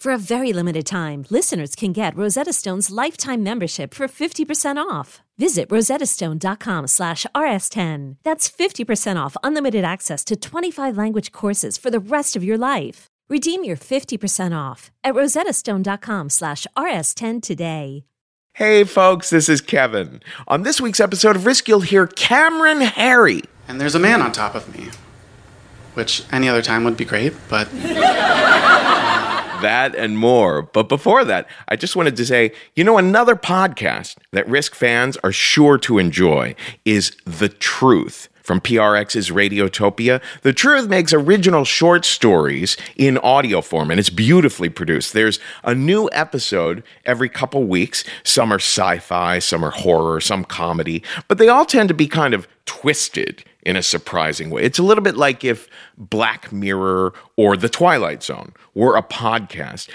For a very limited time, listeners can get Rosetta Stone's lifetime membership for 50% off. Visit rosettastone.com/rs10. That's 50% off unlimited access to 25 language courses for the rest of your life. Redeem your 50% off at rosettastone.com/rs10 today. Hey folks, this is Kevin. On this week's episode of Risk, you'll hear Cameron Harry. And there's a man on top of me, which any other time would be great, but... That and more. But before that, I just wanted to say, another podcast that Risk fans are sure to enjoy is The Truth from PRX's Radiotopia. The Truth makes original short stories in audio form, and it's beautifully produced. There's a new episode every couple weeks. Some are sci-fi, some are horror, some comedy, but they all tend to be kind of twisted in a surprising way. It's a little bit like if Black Mirror or The Twilight Zone were a podcast.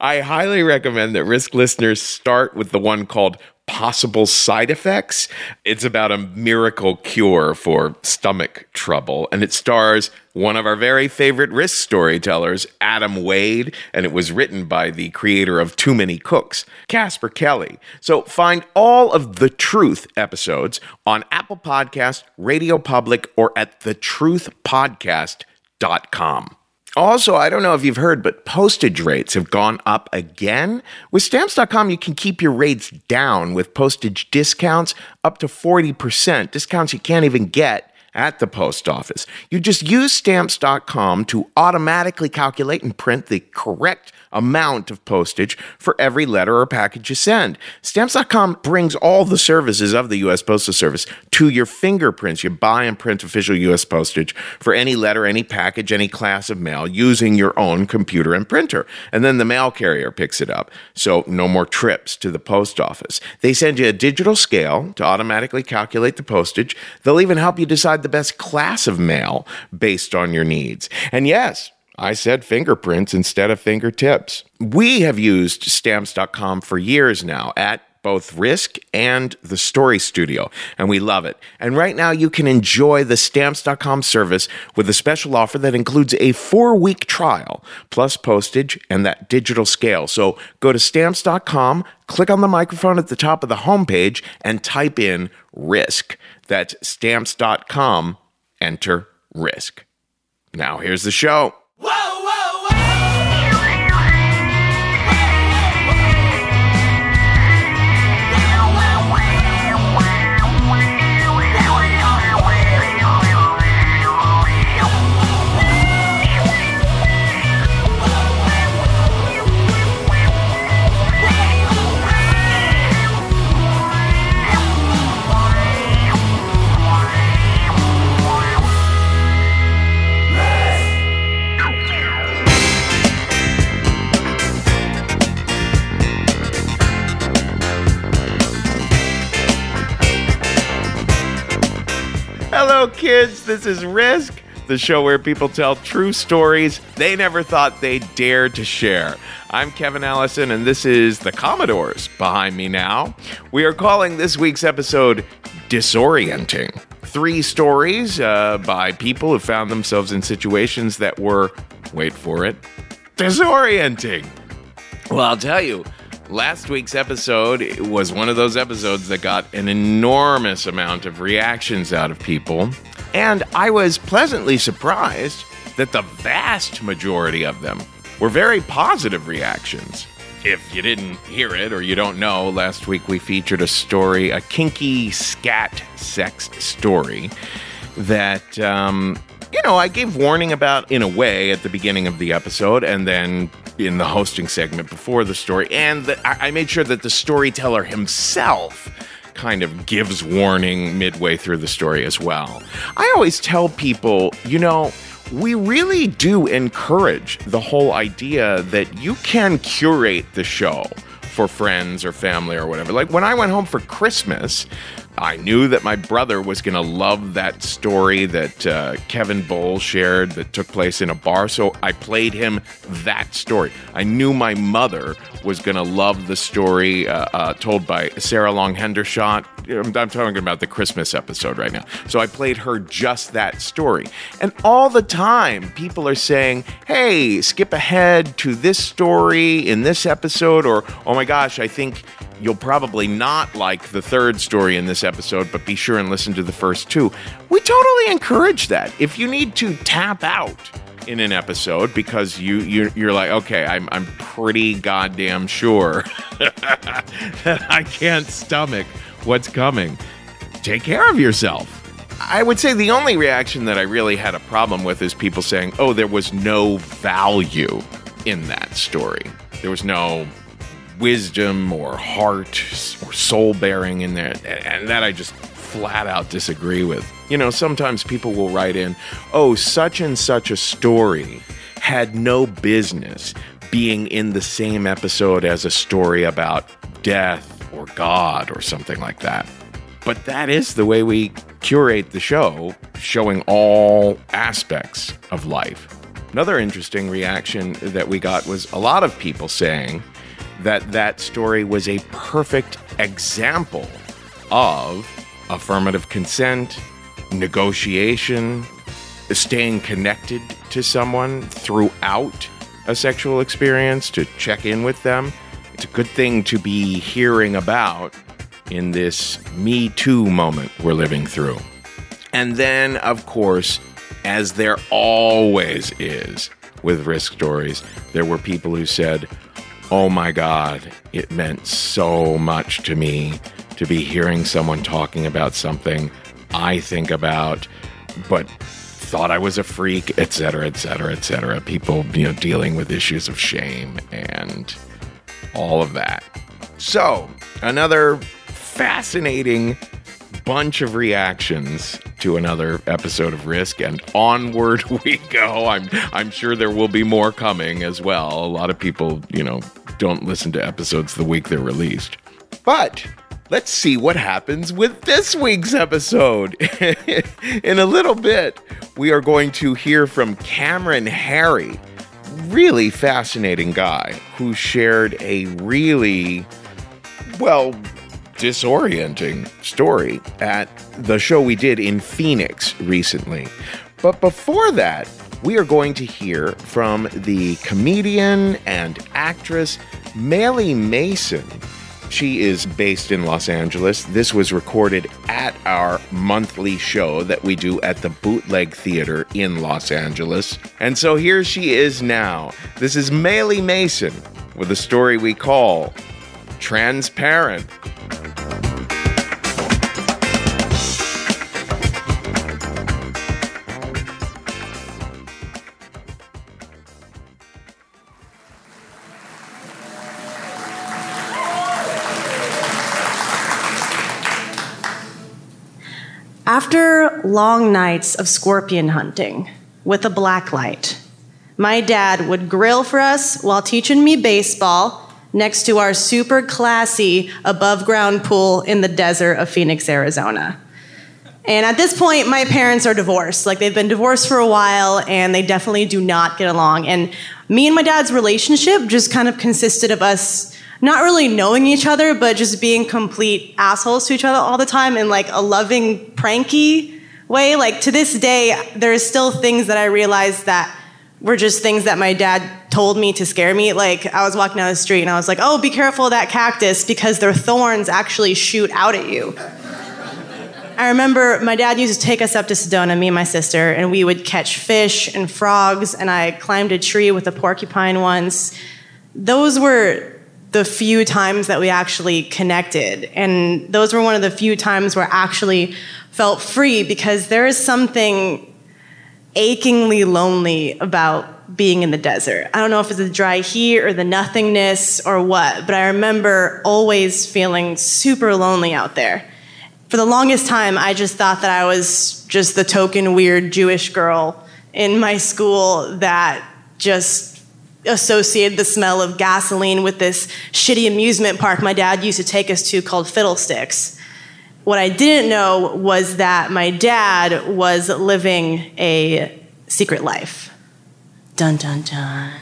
I highly recommend that Risk listeners start with the one called Possible Side Effects. It's about a miracle cure for stomach trouble, and it stars one of our very favorite Risk storytellers, Adam Wade, and it was written by the creator of Too Many Cooks, Casper Kelly. So find all of The Truth episodes on Apple Podcasts, Radio Public, or at thetruthpodcast.com. Also, I don't know if you've heard, but postage rates have gone up again. With Stamps.com, you can keep your rates down with postage discounts up to 40%, discounts you can't even get at the post office. You just use Stamps.com to automatically calculate and print the correct amount of postage for every letter or package you send. Stamps.com brings all the services of the U.S. Postal Service to your fingerprints. You buy and print official U.S. postage for any letter, any package, any class of mail using your own computer and printer. And then the mail carrier picks it up, so no more trips to the post office. They send you a digital scale to automatically calculate the postage. They'll even help you decide the best class of mail based on your needs. And yes, I said fingerprints instead of fingertips. We have used Stamps.com for years now at both Risk and The Story Studio, and we love it. And right now, you can enjoy the Stamps.com service with a special offer that includes a 4-week trial, plus postage and that digital scale. So go to Stamps.com, click on the microphone at the top of the homepage, and type in Risk. That's Stamps.com. Enter Risk. Now here's the show. Whoa, whoa, whoa! Hello, kids. This is Risk, the show where people tell true stories they never thought they dared to share. I'm Kevin Allison, and this is The Commodores behind me now. We are calling this week's episode Disorienting. Three stories by people who found themselves in situations that were, wait for it, disorienting. Well, I'll tell you, last week's episode was one of those episodes that got an enormous amount of reactions out of people. And I was pleasantly surprised that the vast majority of them were very positive reactions. If you didn't hear it or you don't know, last week we featured a story, a kinky scat sex story that, I gave warning about in a way at the beginning of the episode and then in the hosting segment before the story. And I made sure that the storyteller himself kind of gives warning midway through the story as well. I always tell people, we really do encourage the whole idea that you can curate the show for friends or family or whatever. Like when I went home for Christmas, I knew that my brother was going to love that story that Kevin Bowl shared that took place in a bar, so I played him that story. I knew my mother was going to love the story told by Sarah Long Hendershot. I'm talking about the Christmas episode right now. So I played her just that story. And all the time, people are saying, hey, skip ahead to this story in this episode, or, oh my gosh, I think you'll probably not like the third story in this episode, but be sure and listen to the first two. We totally encourage that. If you need to tap out in an episode because you're like, okay, I'm pretty goddamn sure that I can't stomach what's coming, take care of yourself. I would say the only reaction that I really had a problem with is people saying, oh, there was no value in that story. There was no wisdom or heart or soul bearing in there, and that I just flat out disagree with. Sometimes people will write in, oh, such and such a story had no business being in the same episode as a story about death or God or something like that. But that is the way we curate the show, showing all aspects of life. Another interesting reaction that we got was a lot of people saying that story was a perfect example of affirmative consent, negotiation, staying connected to someone throughout a sexual experience, to check in with them. It's a good thing to be hearing about in this Me Too moment we're living through. And then, of course, as there always is with Risk stories, there were people who said, oh my God, it meant so much to me to be hearing someone talking about something I think about, but thought I was a freak, etc., etc., etc. People, dealing with issues of shame and all of that. So, another fascinating bunch of reactions to another episode of Risk, and onward we go. I'm sure there will be more coming as well. A lot of people, don't listen to episodes the week they're released. But let's see what happens with this week's episode. In a little bit, we are going to hear from Cameron Harry, really fascinating guy who shared a really, disorienting story at the show we did in Phoenix recently. But before that, we are going to hear from the comedian and actress Maylee Mason. She is based in Los Angeles. This was recorded at our monthly show that we do at the Bootleg Theater in Los Angeles. And so here she is now. This is Maylee Mason with a story we call Transparent. After long nights of scorpion hunting with a blacklight, my dad would grill for us while teaching me baseball next to our super classy above-ground pool in the desert of Phoenix, Arizona. And at this point, my parents are divorced. Like, they've been divorced for a while, and they definitely do not get along. And me and my dad's relationship just kind of consisted of us not really knowing each other, but just being complete assholes to each other all the time in, like, a loving, pranky way. Like, to this day, there's still things that I realize that were just things that my dad told me to scare me. Like, I was walking down the street, and I was like, oh, be careful of that cactus, because their thorns actually shoot out at you. I remember my dad used to take us up to Sedona, me and my sister, and we would catch fish and frogs, and I climbed a tree with a porcupine once. Those were the few times that we actually connected, and those were one of the few times where I actually felt free, because there is something achingly lonely about being in the desert. I don't know if it's the dry heat or the nothingness or what, but I remember always feeling super lonely out there. For the longest time, I just thought that I was just the token weird Jewish girl in my school that just associated the smell of gasoline with this shitty amusement park my dad used to take us to called Fiddlesticks. What I didn't know was that my dad was living a secret life. Dun, dun, dun.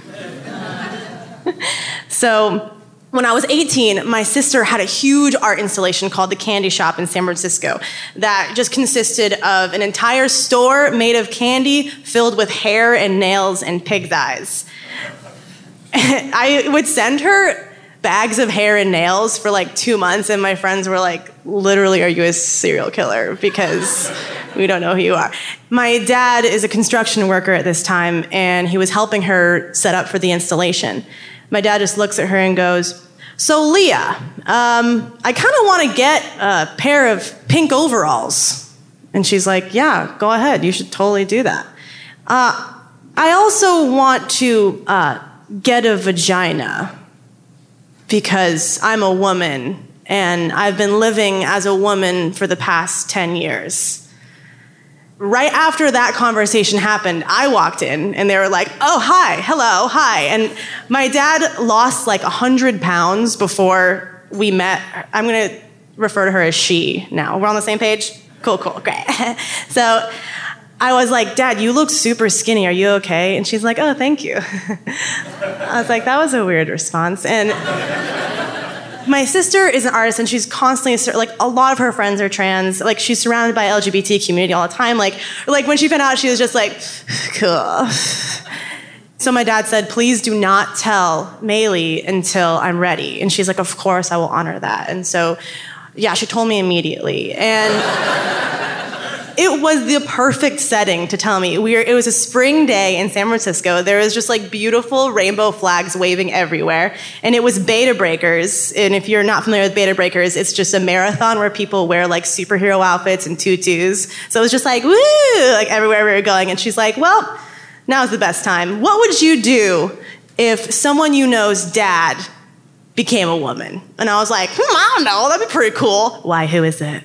So, when I was 18, my sister had a huge art installation called The Candy Shop in San Francisco that just consisted of an entire store made of candy filled with hair and nails and pig's eyes. I would send her bags of hair and nails for like 2 months, and my friends were like, literally, are you a serial killer? Because we don't know who you are. My dad is a construction worker at this time, and he was helping her set up for the installation. My dad just looks at her and goes, so Leah, I kind of want to get a pair of pink overalls. And she's like, yeah, go ahead. You should totally do that. I also want to get a vagina because I'm a woman and I've been living as a woman for the past 10 years. Right after that conversation happened, I walked in, and they were like, oh, hi, hello, hi. And my dad lost like 100 pounds before we met. I'm going to refer to her as she now. We're on the same page? Cool, cool, great. So I was like, Dad, you look super skinny. Are you okay? And she's like, oh, thank you. I was like, that was a weird response. And my sister is an artist, and she's constantly, like, a lot of her friends are trans. Like, she's surrounded by LGBT community all the time. Like when she found out, she was just like, cool. So my dad said, please do not tell Maylee until I'm ready. And she's like, of course, I will honor that. And so, yeah, she told me immediately. And it was the perfect setting to tell me. It was a spring day in San Francisco. There was just like beautiful rainbow flags waving everywhere. And it was Bay to Breakers. And if you're not familiar with Bay to Breakers, it's just a marathon where people wear like superhero outfits and tutus. So it was just like, woo, like everywhere we were going. And she's like, well, now's the best time. What would you do if someone you know's dad became a woman? And I was like, I don't know. That'd be pretty cool. Why, who is it?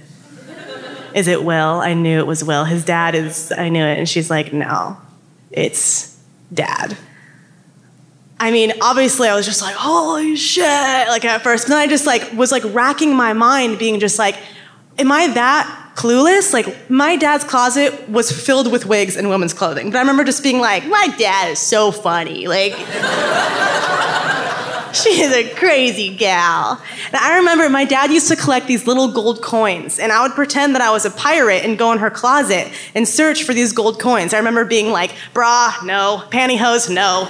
Is it Will? I knew it was Will. His dad is, I knew it. And she's like, no, it's Dad. I mean, obviously I was just like, holy shit, like at first. But then I just like was like racking my mind being just like, am I that clueless? Like my dad's closet was filled with wigs and women's clothing. But I remember just being like, my dad is so funny. Like, she is a crazy gal. And I remember my dad used to collect these little gold coins, and I would pretend that I was a pirate and go in her closet and search for these gold coins. I remember being like, bra, no. Pantyhose, no.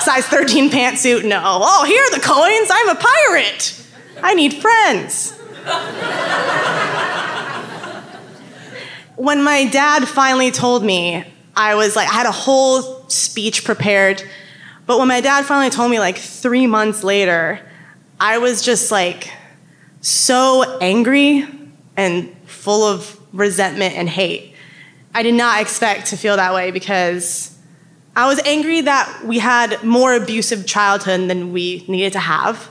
Size 13 pantsuit, no. Oh, here are the coins. I'm a pirate. I need friends. When my dad finally told me, I was like, I had a whole speech prepared. But when my dad finally told me like 3 months later, I was just like so angry and full of resentment and hate. I did not expect to feel that way because I was angry that we had more abusive childhood than we needed to have.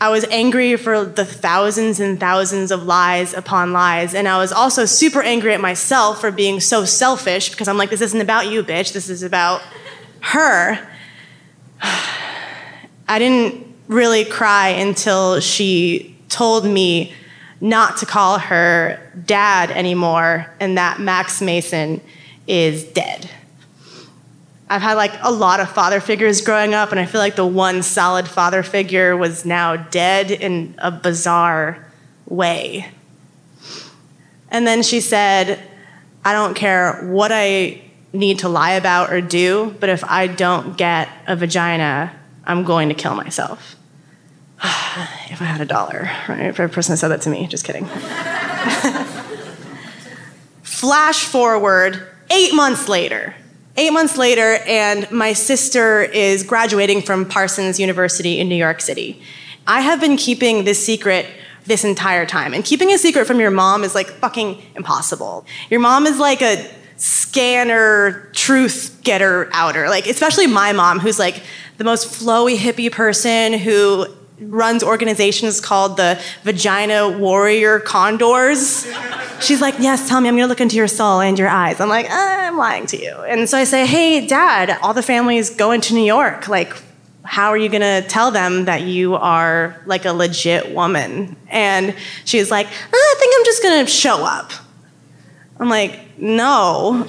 I was angry for the thousands and thousands of lies upon lies. And I was also super angry at myself for being so selfish because I'm like, this isn't about you, bitch. This is about her. I didn't really cry until she told me not to call her dad anymore and that Max Mason is dead. I've had like a lot of father figures growing up, and I feel like the one solid father figure was now dead in a bizarre way. And then she said, I don't care what I need to lie about or do, but if I don't get a vagina, I'm going to kill myself. If I had $1, right? For every person that said that to me, just kidding. Flash forward 8 months later. 8 months later, and my sister is graduating from Parsons University in New York City. I have been keeping this secret this entire time. And keeping a secret from your mom is like fucking impossible. Your mom is like a scanner, truth getter outer. Like, especially my mom, who's like the most flowy hippie person who runs organizations called the Vagina Warrior Condors. She's like, yes, tell me, I'm gonna look into your soul and your eyes. I'm like, I'm lying to you. And so I say, hey, Dad, all the families go into New York. Like, how are you gonna tell them that you are like a legit woman? And she's like, I think I'm just gonna show up. I'm like, no.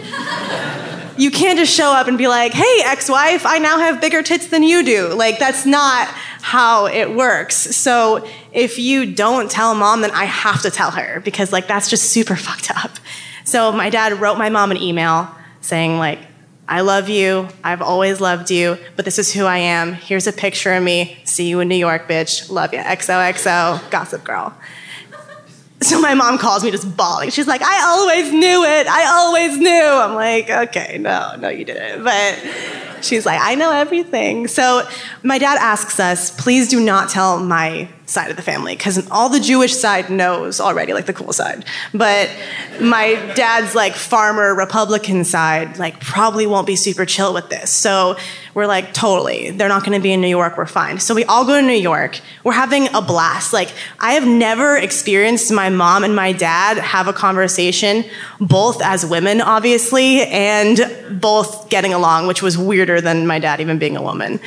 You can't just show up and be like, hey, ex-wife, I now have bigger tits than you do. Like, that's not how it works. So if you don't tell mom, then I have to tell her, because like that's just super fucked up. So my dad wrote my mom an email saying like, I love you, I've always loved you, but this is who I am. Here's a picture of me. See you in New York, bitch. Love ya. XOXO, Gossip Girl. So my mom calls me just bawling. She's like, I always knew it. I always knew. I'm like, okay, no, you didn't. But she's like, I know everything. So my dad asks us, please do not tell my side of the family, because all the Jewish side knows already, like the cool side. But my dad's like farmer Republican side, like probably won't be super chill with this. So we're like, totally, they're not gonna be in New York, we're fine. So we all go to New York, we're having a blast. Like, I have never experienced my mom and my dad have a conversation, both as women, obviously, and both getting along, which was weirder than my dad even being a woman.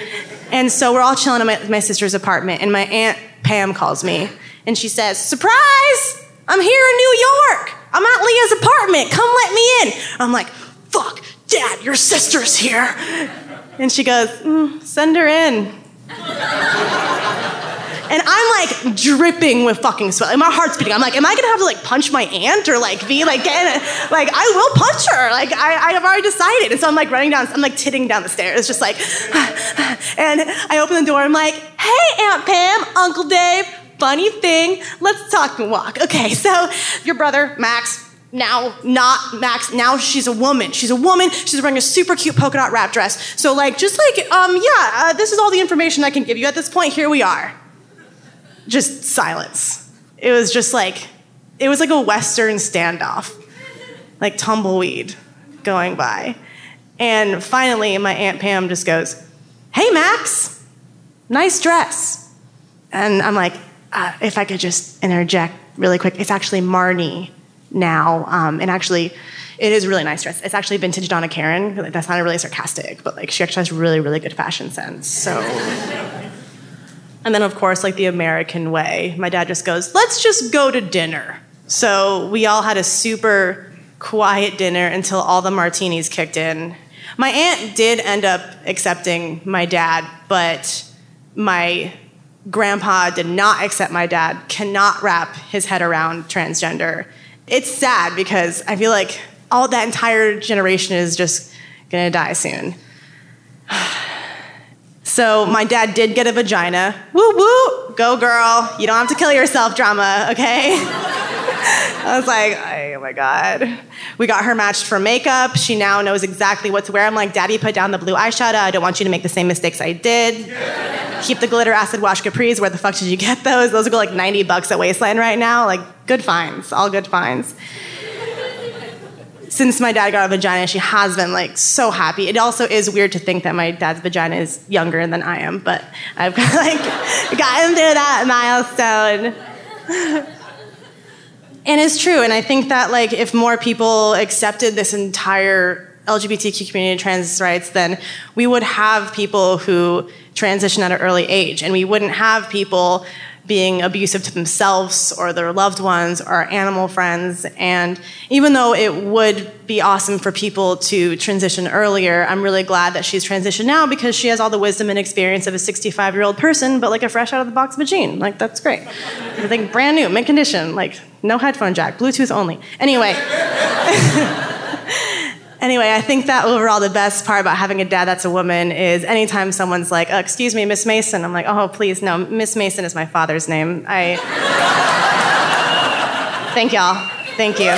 And so we're all chilling at my sister's apartment, and my aunt Pam calls me, and she says, surprise, I'm here in New York. I'm at Leah's apartment, come let me in. I'm like, fuck, Dad, your sister's here. And she goes, send her in. And I'm like dripping with fucking sweat. Like, my heart's beating. I'm like, am I gonna have to like punch my aunt or like be like, like I will punch her. Like I have already decided. And so I'm like running down, I'm like titting down the stairs, just like, and I open the door. I'm like, hey, Aunt Pam, Uncle Dave, funny thing, let's talk and walk. Okay, so your brother, Max, now not Max, now she's a woman. She's a woman, she's wearing a super cute polka dot wrap dress. So like, just like, this is all the information I can give you. At this point, here we are. Just silence. It was just like, it was like a Western standoff, like tumbleweed going by. And finally, my Aunt Pam just goes, hey, Max, nice dress. And I'm like, if I could just interject really quick, it's actually Marnie now, and actually, it is a really nice dress. It's actually vintage Donna Karan. That sounded really sarcastic, but like she actually has really, really good fashion sense, so. And then of course, like the American way, my dad just goes, let's just go to dinner. So we all had a super quiet dinner until all the martinis kicked in. My aunt did end up accepting my dad, but my grandpa did not accept my dad, cannot wrap his head around transgender. It's sad because I feel like all that entire generation is just gonna die soon. So my dad did get a vagina. Woo woo, go girl. You don't have to kill yourself, drama, okay? I was like, oh my God. We got her matched for makeup. She now knows exactly what to wear. I'm like, Daddy, put down the blue eyeshadow. I don't want you to make the same mistakes I did. Yeah. Keep the glitter acid wash capris. Where the fuck did you get those? Those go like $90 at Wasteland right now. Like, good finds, all good finds. Since my dad got a vagina, she has been like so happy. It also is weird to think that my dad's vagina is younger than I am, but I've like gotten through that milestone. And it's true, and I think that like if more people accepted this entire LGBTQ community and trans rights, then we would have people who transition at an early age, and we wouldn't have people being abusive to themselves or their loved ones or animal friends. And even though it would be awesome for people to transition earlier, I'm really glad that she's transitioned now because she has all the wisdom and experience of a 65-year-old person, but like a fresh out of the box machine. Like, that's great. Like, brand new, mint condition, like, no headphone jack, Bluetooth only. Anyway. Anyway, I think that overall the best part about having a dad that's a woman is anytime someone's like, oh, excuse me, Miss Mason, I'm like, oh, please, no, Miss Mason is my father's name. Thank y'all. Thank you.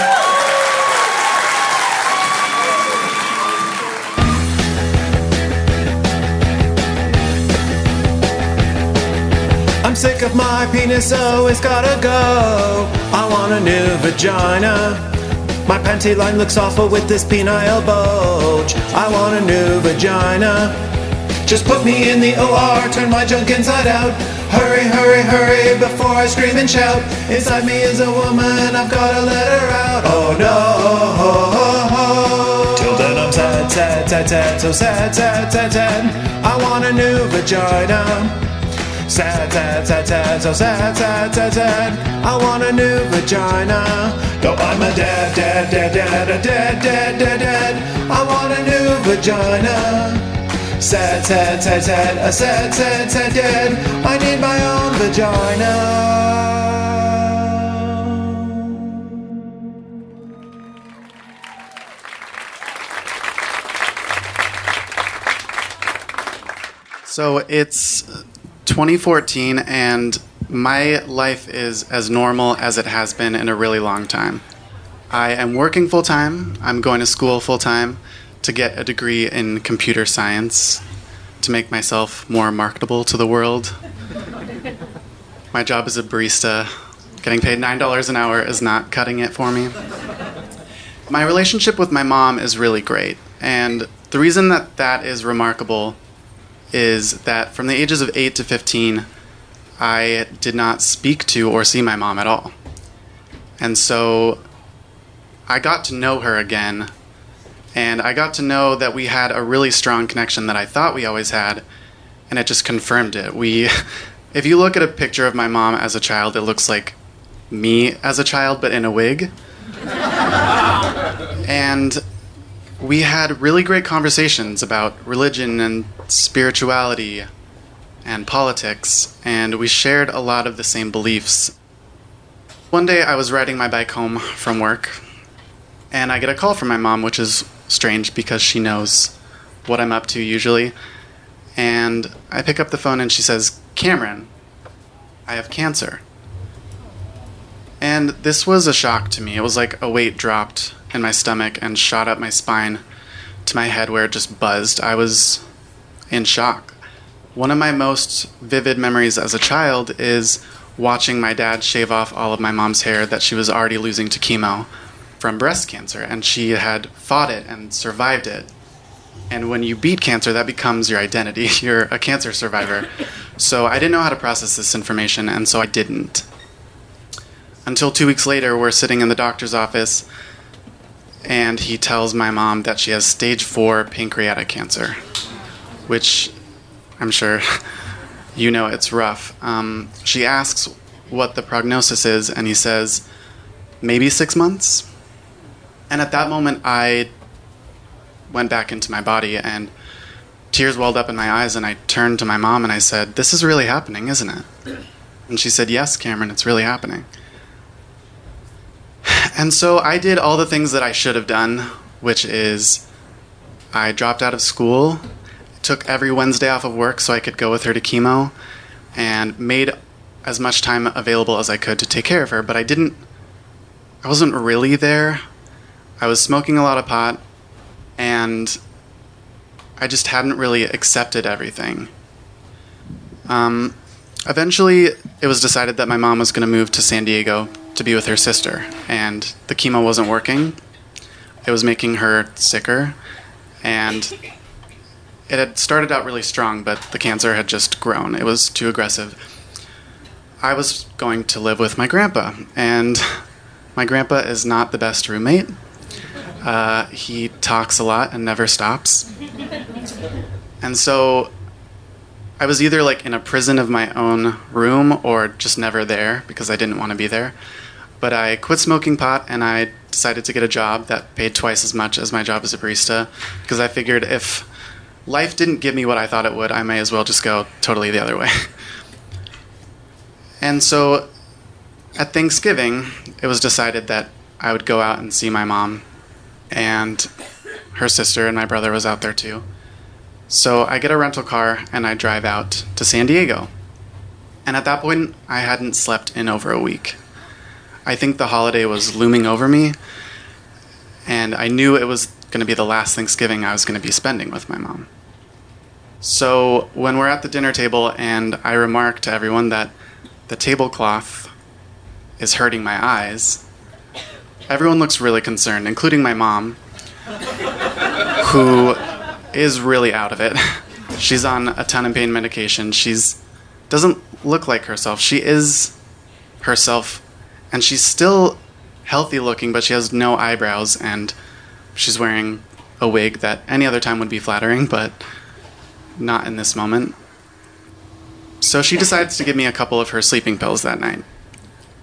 I'm sick of my penis, so it's gotta go. I want a new vagina. My panty line looks awful with this penile bulge. I want a new vagina. Just put me in the OR, turn my junk inside out. Hurry, hurry, hurry before I scream and shout. Inside me is a woman, I've gotta let her out. Oh no. Till then I'm sad, sad, sad, sad, so sad, sad, sad, sad. I want a new vagina. Sad, sad, sad, sad, so sad, sad, sad, sad. I want a new vagina. No, I'm a dad, dad, dad, dad, a dad, dad, dad, dad. I want a new vagina. Sad, sad, sad, sad, a sad, sad, sad, dad. I need my own vagina. So it's 2014, and my life is as normal as it has been in a really long time. I am working full-time. I'm going to school full-time to get a degree in computer science to make myself more marketable to the world. My job is a barista. Getting paid $9 an hour is not cutting it for me. My relationship with my mom is really great, and the reason that that is remarkable is that from the ages of 8 to 15, I did not speak to or see my mom at all. And so I got to know her again, and I got to know that we had a really strong connection that I thought we always had, and it just confirmed it. If you look at a picture of my mom as a child, it looks like me as a child, but in a wig. And we had really great conversations about religion and spirituality and politics, and we shared a lot of the same beliefs. One day I was riding my bike home from work, and I get a call from my mom, which is strange because she knows what I'm up to usually. And I pick up the phone and she says, Cameron, I have cancer. And this was a shock to me. It was like a weight dropped in my stomach and shot up my spine to my head where it just buzzed. I was in shock. One of my most vivid memories as a child is watching my dad shave off all of my mom's hair that she was already losing to chemo from breast cancer, and she had fought it and survived it. And when you beat cancer, that becomes your identity. You're a cancer survivor. So I didn't know how to process this information, and so I didn't. Until 2 weeks later, we're sitting in the doctor's office, and he tells my mom that she has stage 4 pancreatic cancer, which I'm sure you know it's rough. She asks what the prognosis is, and he says, maybe 6 months? And at that moment, I went back into my body, and tears welled up in my eyes, and I turned to my mom, and I said, this is really happening, isn't it? And she said, yes, Cameron, it's really happening. And so I did all the things that I should have done, which is I dropped out of school, took every Wednesday off of work so I could go with her to chemo, and made as much time available as I could to take care of her. But I wasn't really there. I was smoking a lot of pot, and I just hadn't really accepted everything. Eventually, it was decided that my mom was going to move to San Diego to be with her sister, and the chemo wasn't working. It was making her sicker, and it had started out really strong, but the cancer had just grown. It was too aggressive. I was going to live with my grandpa, and my grandpa is not the best roommate. He talks a lot and never stops. And so I I was either like in a prison of my own room or just never there because I didn't want to be there. But I quit smoking pot and I decided to get a job that paid twice as much as my job as a barista because I figured if life didn't give me what I thought it would, I may as well just go totally the other way. And so at Thanksgiving, it was decided that I would go out and see my mom, and her sister and my brother was out there too. So I get a rental car and I drive out to San Diego. And at that point, I hadn't slept in over a week. I think the holiday was looming over me, and I knew it was going to be the last Thanksgiving I was going to be spending with my mom. So when we're at the dinner table and I remark to everyone that the tablecloth is hurting my eyes, everyone looks really concerned, including my mom, who is really out of it. She's on a ton of pain medication. She's doesn't look like herself. She is herself. And she's still healthy looking, but she has no eyebrows, and she's wearing a wig that any other time would be flattering, but not in this moment. So she decides to give me a couple of her sleeping pills that night.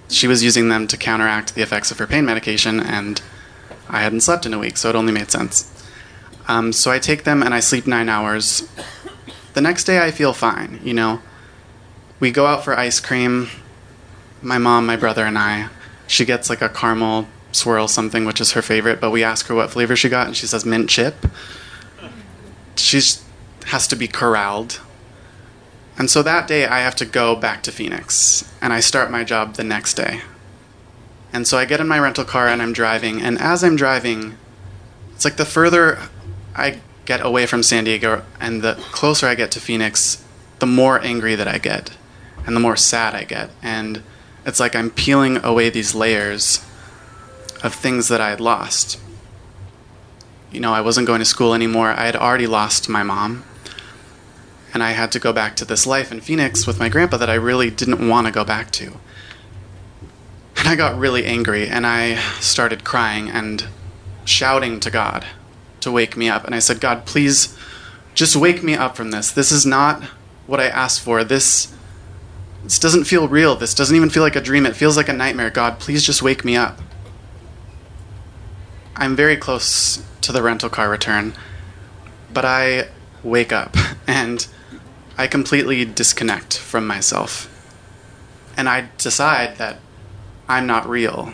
She was using them to counteract the effects of her pain medication, and I hadn't slept in a week, so it only made sense. So I take them, and I sleep 9 hours. The next day, I feel fine, you know. We go out for ice cream. My mom, my brother, and I. She gets like a caramel swirl something, which is her favorite, but we ask her what flavor she got, and she says mint chip. She has to be corralled. And so that day, I have to go back to Phoenix, and I start my job the next day. And so I get in my rental car, and I'm driving, and as I'm driving, it's like the further I get away from San Diego and the closer I get to Phoenix, the more angry that I get, and the more sad I get, and it's like I'm peeling away these layers of things that I had lost. You know, I wasn't going to school anymore. I had already lost my mom. And I had to go back to this life in Phoenix with my grandpa that I really didn't want to go back to. And I got really angry, and I started crying and shouting to God to wake me up. And I said, God, please just wake me up from this. This is not what I asked for. This doesn't feel real. This doesn't even feel like a dream. It feels like a nightmare. God, please just wake me up. I'm very close to the rental car return, but I wake up and I completely disconnect from myself. And I decide that I'm not real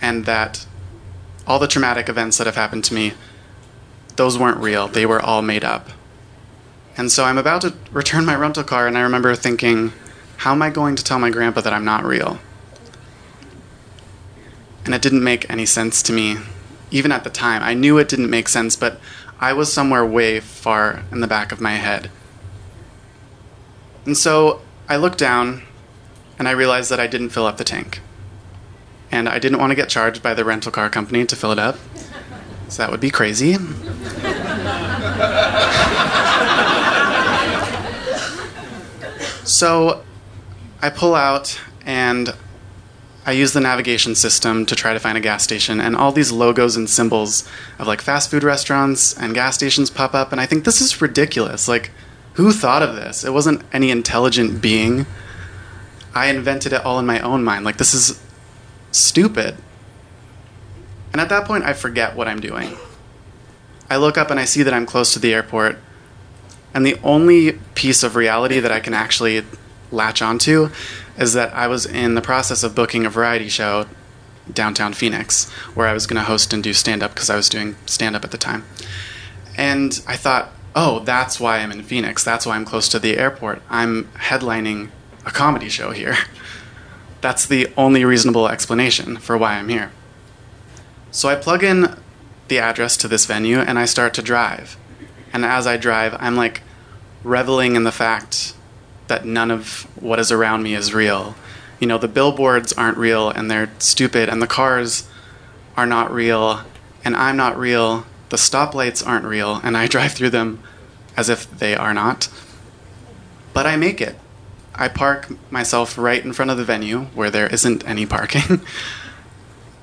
and that all the traumatic events that have happened to me, those weren't real. They were all made up. And so I'm about to return my rental car, and I remember thinking, how am I going to tell my grandpa that I'm not real? And it didn't make any sense to me, even at the time. I knew it didn't make sense, but I was somewhere way far in the back of my head. And so I looked down, and I realized that I didn't fill up the tank. And I didn't want to get charged by the rental car company to fill it up, so that would be crazy. So I pull out, and I use the navigation system to try to find a gas station, and all these logos and symbols of like fast food restaurants and gas stations pop up, and I think this is ridiculous. Like, who thought of this? It wasn't any intelligent being. I invented it all in my own mind. Like, this is stupid. And at that point, I forget what I'm doing. I look up and I see that I'm close to the airport, and the only piece of reality that I can actually latch onto is that I was in the process of booking a variety show downtown Phoenix where I was going to host and do stand-up because I was doing stand-up at the time. And I thought, oh, that's why I'm in Phoenix. That's why I'm close to the airport. I'm headlining a comedy show here. That's the only reasonable explanation for why I'm here. So I plug in the address to this venue and I start to drive. And as I drive, I'm like reveling in the fact that none of what is around me is real. You know, the billboards aren't real, and they're stupid, and the cars are not real, and I'm not real. The stoplights aren't real, and I drive through them as if they are not. But I make it. I park myself right in front of the venue where there isn't any parking.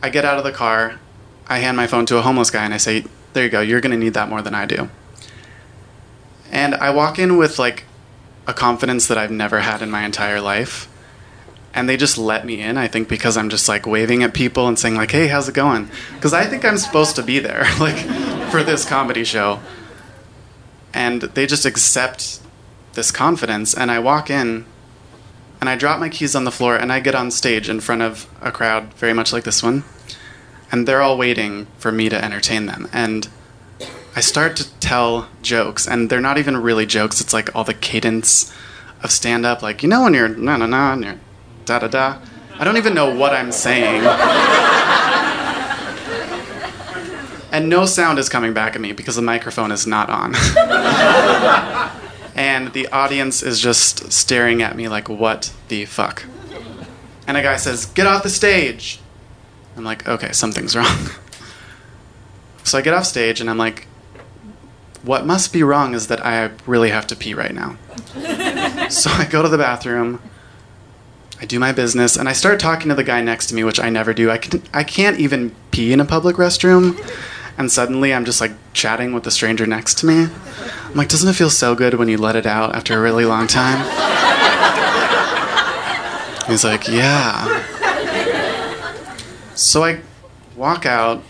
I get out of the car, I hand my phone to a homeless guy, and I say, there you go, you're gonna need that more than I do. And I walk in with like a confidence that I've never had in my entire life. And they just let me in, I think, because I'm just like waving at people and saying like, hey, how's it going? Because I think I'm supposed to be there, like, for this comedy show. And they just accept this confidence. And I walk in and I drop my keys on the floor and I get on stage in front of a crowd very much like this one. And they're all waiting for me to entertain them. And I start to tell jokes, and they're not even really jokes. It's like all the cadence of stand-up, like, you know, when you're na-na-na and you're da-da-da. I don't even know what I'm saying. And no sound is coming back at me because the microphone is not on. And the audience is just staring at me like, what the fuck? And a guy says, get off the stage. I'm like, okay, something's wrong. So I get off stage and I'm like, what must be wrong is that I really have to pee right now. So I go to the bathroom, I do my business, and I start talking to the guy next to me, which I never do. I can't even pee in a public restroom. And suddenly I'm just like chatting with the stranger next to me. I'm like, doesn't it feel so good when you let it out after a really long time? He's like, yeah. So I walk out,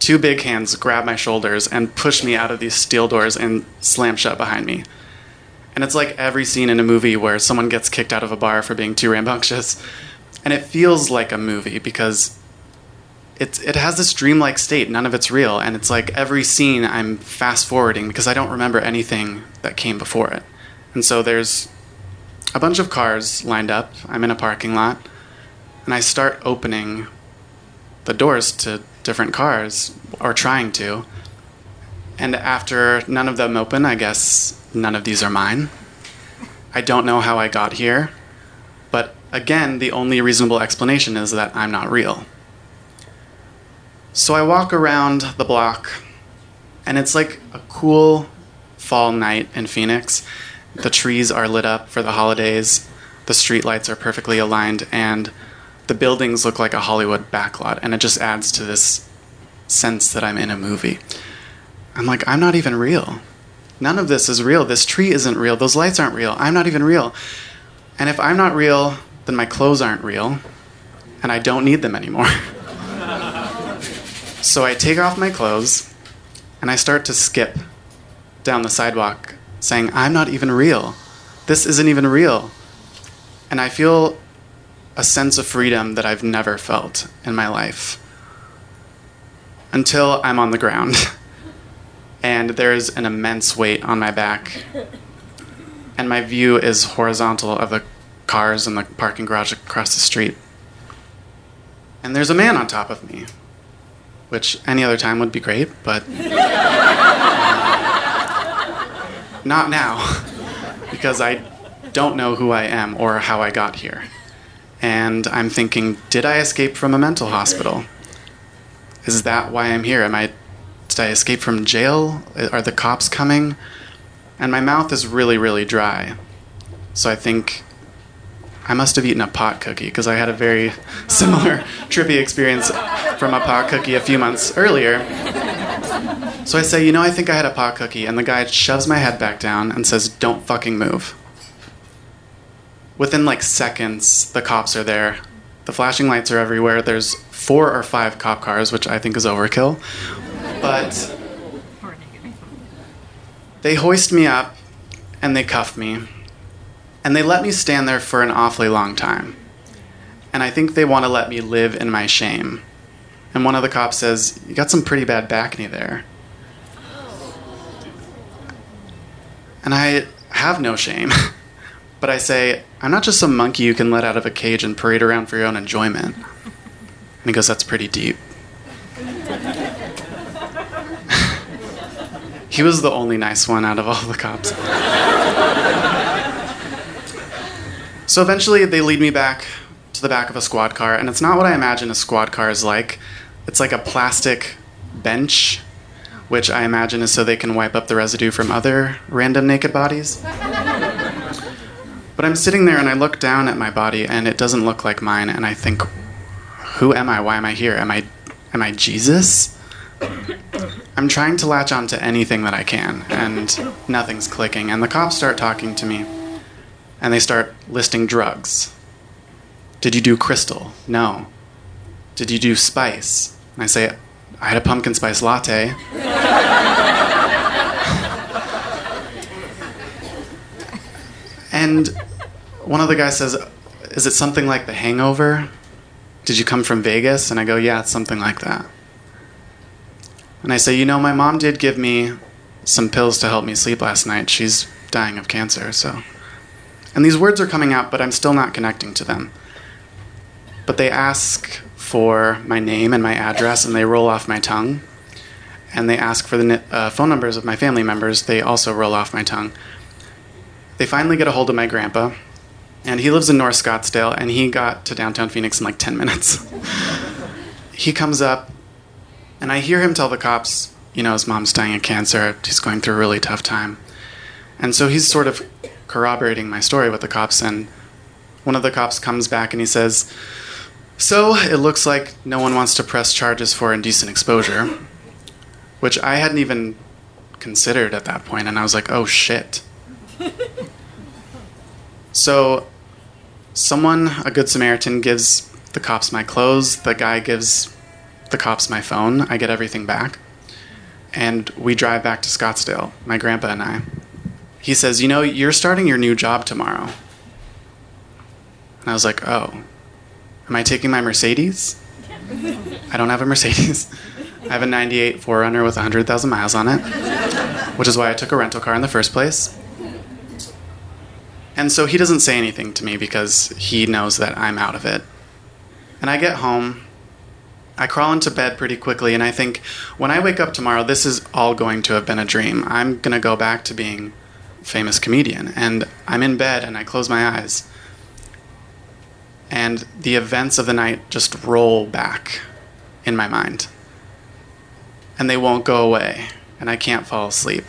two big hands grab my shoulders and push me out of these steel doors and slam shut behind me. And it's like every scene in a movie where someone gets kicked out of a bar for being too rambunctious. And it feels like a movie because it has this dreamlike state. None of it's real. And it's like every scene I'm fast-forwarding because I don't remember anything that came before it. And so there's a bunch of cars lined up. I'm in a parking lot. And I start opening the doors to different cars, or trying to. And after none of them open, I guess none of these are mine. I don't know how I got here, but again, the only reasonable explanation is that I'm not real. So I walk around the block, and it's like a cool fall night in Phoenix. The trees are lit up for the holidays, the streetlights are perfectly aligned, and the buildings look like a Hollywood backlot, and it just adds to this sense that I'm in a movie. I'm like, I'm not even real. None of this is real. This tree isn't real. Those lights aren't real. I'm not even real. And if I'm not real, then my clothes aren't real, and I don't need them anymore. So I take off my clothes, and I start to skip down the sidewalk saying, I'm not even real. This isn't even real. And I feel a sense of freedom that I've never felt in my life until I'm on the ground. And there's an immense weight on my back. And my view is horizontal of the cars in the parking garage across the street. And there's a man on top of me, which any other time would be great, but not now, because I don't know who I am or how I got here. And I'm thinking, did I escape from a mental hospital? Is that why I'm here? Did I escape from jail? Are the cops coming? And my mouth is really, really dry. So I think I must have eaten a pot cookie because I had a very similar trippy experience from a pot cookie a few months earlier. So I say, I think I had a pot cookie. And the guy shoves my head back down and says, don't fucking move. Within seconds, the cops are there. The flashing lights are everywhere. There's 4 or 5 cop cars, which I think is overkill. But they hoist me up, and they cuff me, and they let me stand there for an awfully long time. And I think they want to let me live in my shame. And one of the cops says, you got some pretty bad back knee there. And I have no shame. But I say, I'm not just some monkey you can let out of a cage and parade around for your own enjoyment. And he goes, that's pretty deep. He was the only nice one out of all the cops. So eventually they lead me back to the back of a squad car, and it's not what I imagine a squad car is like. It's like a plastic bench, which I imagine is so they can wipe up the residue from other random naked bodies. But I'm sitting there and I look down at my body and it doesn't look like mine, and I think, who am I? Why am I here? Am I Jesus? I'm trying to latch on to anything that I can, and nothing's clicking, and the cops start talking to me. and they start listing drugs. Did you do crystal? No. Did you do spice? And I say, I had a pumpkin spice latte. And one of the guys says, is it something like The Hangover? Did you come from Vegas? And I go, yeah, it's something like that. And I say, you know, my mom did give me some pills to help me sleep last night. She's dying of cancer, so. And these words are coming out, but I'm still not connecting to them. But they ask for my name and my address, and they roll off my tongue. And they ask for the phone numbers of my family members. They also roll off my tongue. They finally get a hold of my grandpa, and he lives in North Scottsdale, and he got to downtown Phoenix in like 10 minutes. He comes up, and I hear him tell the cops, you know, his mom's dying of cancer. He's going through a really tough time. And so he's sort of corroborating my story with the cops, and one of the cops comes back and he says, so it looks like no one wants to press charges for indecent exposure, which I hadn't even considered at that point, and I was like, oh shit. So someone, a good Samaritan, gives the cops my clothes, the guy gives the cops my phone, I get everything back, and we drive back to Scottsdale, my grandpa and I. He says, you know, you're starting your new job tomorrow. And I was like, oh, am I taking my Mercedes? I don't have a Mercedes. I have a 98 4Runner with 100,000 miles on it, which is why I took a rental car in the first place. And so he doesn't say anything to me because he knows that I'm out of it. And I get home, I crawl into bed pretty quickly, and I think, when I wake up tomorrow, this is all going to have been a dream. I'm going to go back to being a famous comedian. And I'm in bed, and I close my eyes. And the events of the night just roll back in my mind. And they won't go away, and I can't fall asleep.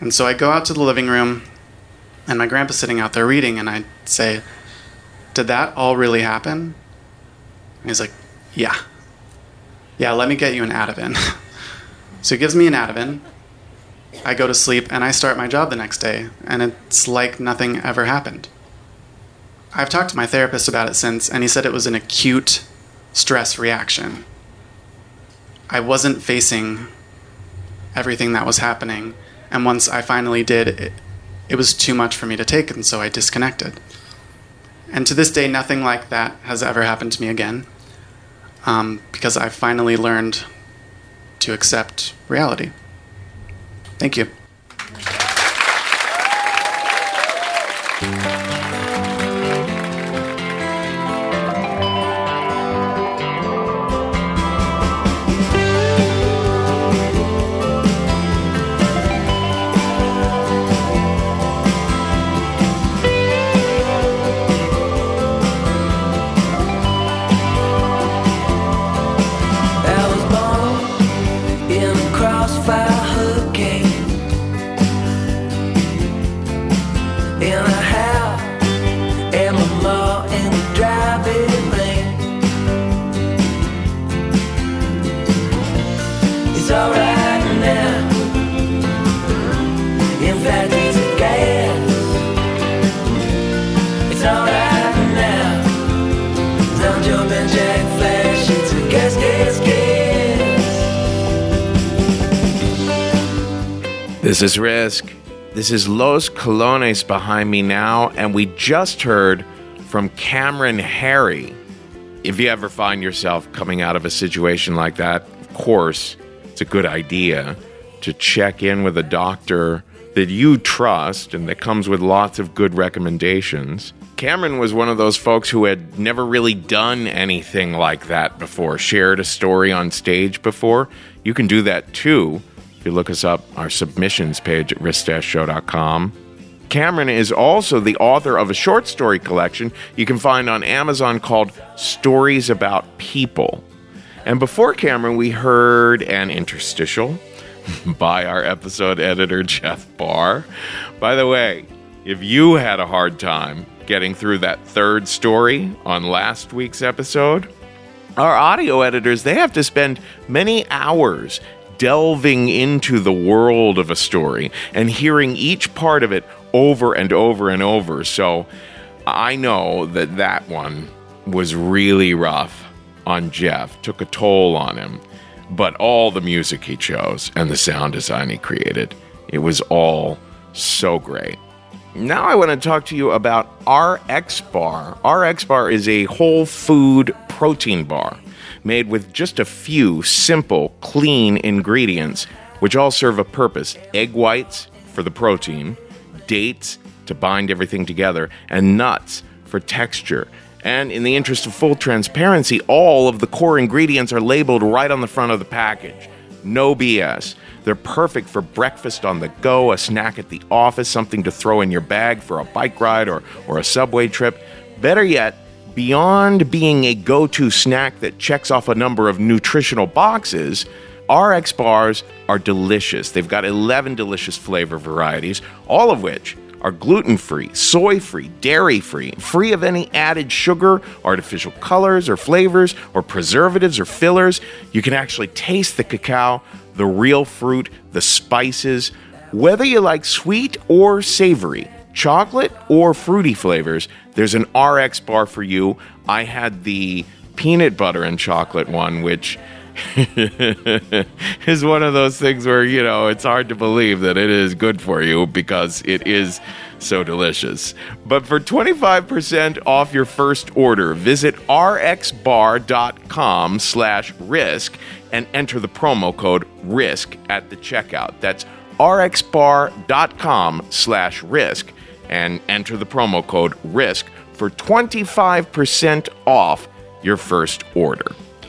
And so I go out to the living room, and my grandpa's sitting out there reading, and I say, did that all really happen? And he's like, yeah, let me get you an Ativan. So he gives me an Ativan, I go to sleep, and I start my job the next day, and it's like nothing ever happened. I've talked to my therapist about it since, and he said it was an acute stress reaction. I wasn't facing everything that was happening, and once I finally did, it was too much for me to take, and so I disconnected. And to this day, nothing like that has ever happened to me again, because I finally learned to accept reality. Thank you. This is Risk. This is Los Colones behind me now, and we just heard from Cameron Harry. If you ever find yourself coming out of a situation like that, of course, it's a good idea to check in with a doctor that you trust and that comes with lots of good recommendations. Cameron was one of those folks who had never really done anything like that before, shared a story on stage before. You can do that too. If you look us up, our submissions page at risk-show.com. Cameron is also the author of a short story collection you can find on Amazon called Stories About People. And before Cameron, we heard an interstitial by our episode editor, Jeff Barr. By the way, if you had a hard time getting through that third story on last week's episode, our audio editors, they have to spend many hours delving into the world of a story and hearing each part of it over and over and over. So I know that that one was really rough on Jeff, took a toll on him, but all the music he chose and the sound design he created, it was all so great. Now I want to talk to you about RX Bar. RX Bar is a whole food protein bar made with just a few simple, clean ingredients, which all serve a purpose. Egg whites for the protein, dates to bind everything together, and nuts for texture. And in the interest of full transparency, all of the core ingredients are labeled right on the front of the package. No BS. They're perfect for breakfast on the go, a snack at the office, something to throw in your bag for a bike ride or a subway trip. Better yet, beyond being a go-to snack that checks off a number of nutritional boxes, RX bars are delicious. They've got 11 delicious flavor varieties, all of which are gluten-free, soy-free, dairy-free, free of any added sugar, artificial colors or flavors, or preservatives or fillers. You can actually taste the cacao, the real fruit, the spices. Whether you like sweet or savory, chocolate or fruity flavors, there's an RX bar for you. I had the peanut butter and chocolate one, which is one of those things where, you know, it's hard to believe that it is good for you because it is so delicious. But for 25% off your first order, visit rxbar.com/risk and enter the promo code RISK at the checkout. That's rxbar.com/risk and enter the promo code RISK for 25% off your first order.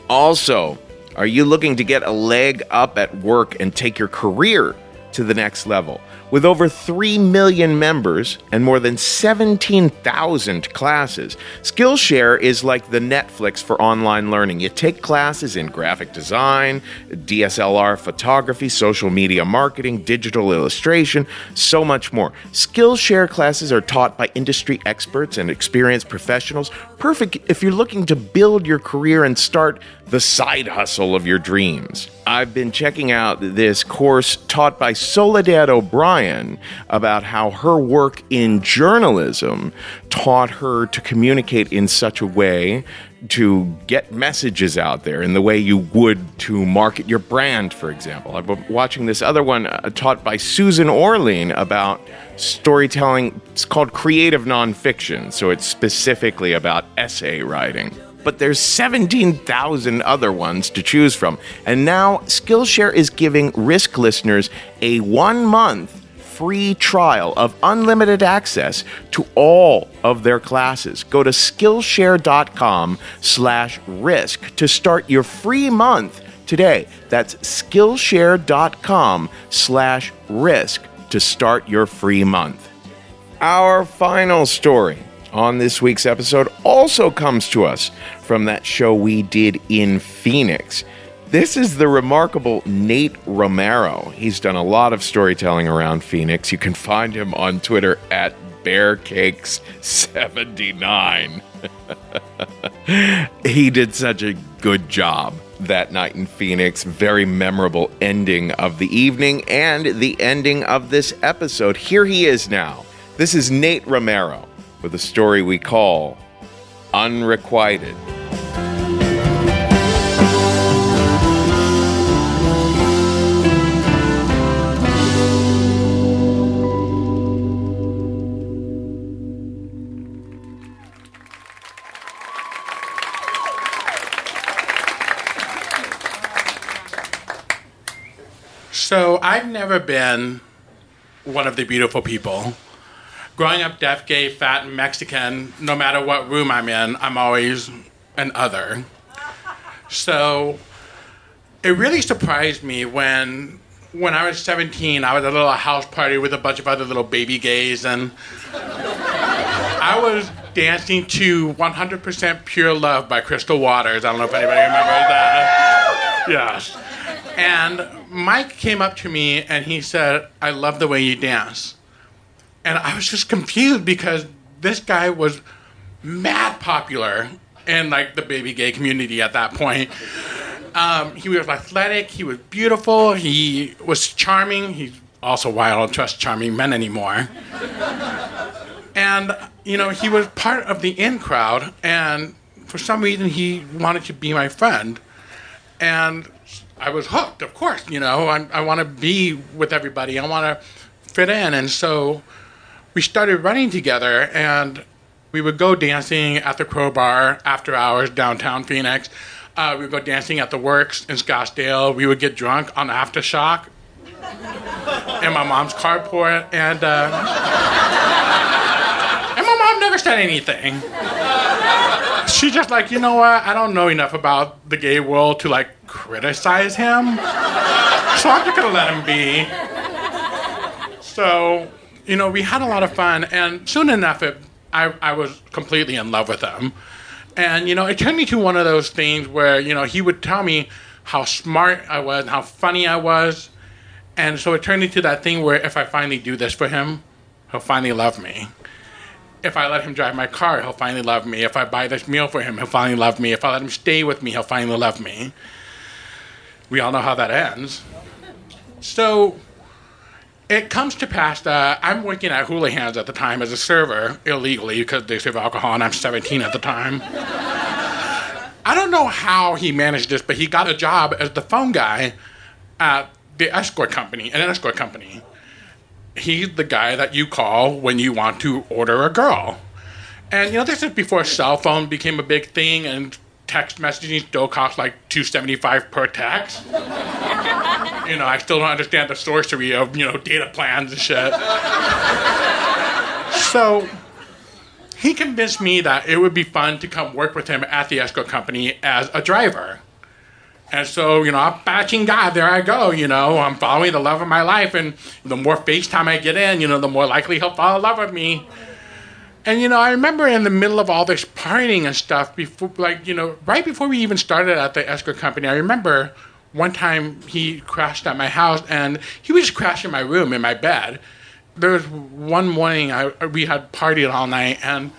Also, are you looking to get a leg up at work and take your career to the next level? With over 3 million members and more than 17,000 classes, Skillshare is like the Netflix for online learning. You take classes in graphic design, DSLR photography, social media marketing, digital illustration, so much more. Skillshare classes are taught by industry experts and experienced professionals. Perfect if you're looking to build your career and start the side hustle of your dreams. I've been checking out this course taught by Soledad O'Brien about how her work in journalism taught her to communicate in such a way to get messages out there in the way you would to market your brand, for example. I've been watching this other one taught by Susan Orlean about storytelling. It's called creative nonfiction, so it's specifically about essay writing. But there's 17,000 other ones to choose from. And now Skillshare is giving Risk listeners a 1-month free trial of unlimited access to all of their classes. Go to Skillshare.com/risk to start your free month today. That's Skillshare.com/risk to start your free month. Our final story on this week's episode also comes to us from that show we did in Phoenix. This is the remarkable Nate Romero. He's done a lot of storytelling around Phoenix. You can find him on Twitter at BearCakes79. He did such a good job that night in Phoenix. Very memorable ending of the evening and the ending of this episode. Here he is now. This is Nate Romero with a story we call Unrequited. So I've never been one of the beautiful people. Growing up deaf, gay, fat, and Mexican, no matter what room I'm in, I'm always an other. So it really surprised me when I was 17, I was at a little house party with a bunch of other little baby gays, and I was dancing to 100% Pure Love by Crystal Waters. I don't know if anybody remembers that. Yes. And Mike came up to me and he said, "I love the way you dance." And I was just confused because this guy was mad popular in like the baby gay community at that point. He was athletic, he was beautiful, he was charming, he's also why I don't trust charming men anymore. And, you know, he was part of the in crowd, and for some reason he wanted to be my friend. And I was hooked, of course, you know. I want to be with everybody. I want to fit in. And so we started running together, and we would go dancing at the Crowbar after hours downtown Phoenix. We would go dancing at the Works in Scottsdale. We would get drunk on Aftershock in my mom's carport. And my mom never said anything. She's just like, you know what? I don't know enough about the gay world to, like, criticize him. So I'm just going to let him be. So, you know, we had a lot of fun. And soon enough, I was completely in love with him. And, you know, it turned me to one of those things where, you know, he would tell me how smart I was, how funny I was. And so it turned into that thing where if I finally do this for him, he'll finally love me. If I let him drive my car, he'll finally love me. If I buy this meal for him, he'll finally love me. If I let him stay with me, he'll finally love me. We all know how that ends. So it comes to pass that I'm working at Houlihan's at the time as a server, illegally, because they serve alcohol and I'm 17 at the time. I don't know how he managed this, but he got a job as the phone guy at the escort company, an escort company. He's the guy that you call when you want to order a girl. And, you know, this is before cell phone became a big thing and text messaging still costs like $2.75 per text. You know, I still don't understand the sorcery of, you know, data plans and shit. So he convinced me that it would be fun to come work with him at the escort company as a driver. And so, you know, I'm batching God, there I go, you know. I'm following the love of my life, and the more FaceTime I get in, you know, the more likely he'll fall in love with me. And, you know, I remember in the middle of all this partying and stuff, before, like, you know, right before we even started at the escort company, I remember one time he crashed at my house, and he was just crashing in my room, in my bed. There was one morning we had partied all night, and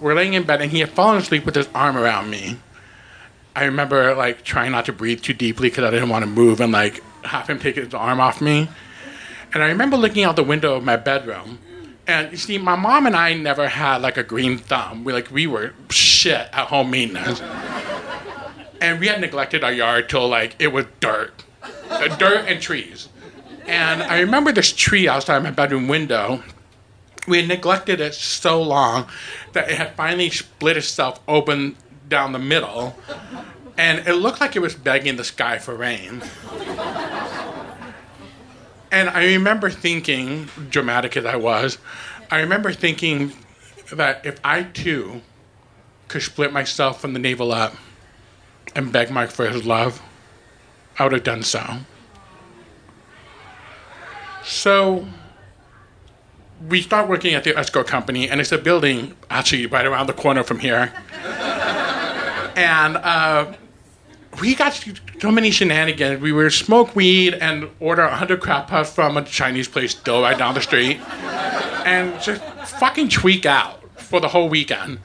we're laying in bed, and he had fallen asleep with his arm around me. I remember, like, trying not to breathe too deeply because I didn't want to move and, like, have him take his arm off me. And I remember looking out the window of my bedroom, and, you see, my mom and I never had, like, a green thumb. We were shit at home maintenance. And we had neglected our yard till, like, it was dirt. Dirt and trees. And I remember this tree outside my bedroom window. We had neglected it so long that it had finally split itself open down the middle. And it looked like it was begging the sky for rain. And I remember thinking, dramatic as I was, I remember thinking that if I, too, could split myself from the navel up and beg Mike for his love, I would have done so. So we start working at the escort company, and it's a building actually right around the corner from here. And we got so many shenanigans. We would smoke weed and order 100 crab puffs from a Chinese place still right down the street and just fucking tweak out for the whole weekend.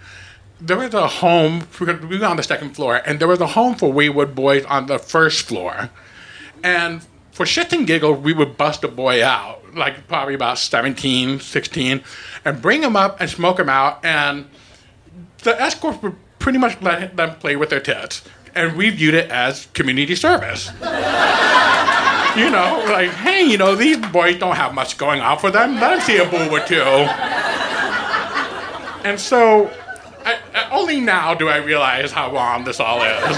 There was a home, we were on the second floor, and there was a home for wayward boys on the first floor. And for shits and giggles, we would bust a boy out, like probably about 17, 16, and bring him up and smoke him out. And the escorts would pretty much let them play with their tits. And we viewed it as community service. You know, like, hey, you know, these boys don't have much going on for them. Let them see a boob or two. And so only now do I realize how wrong this all is.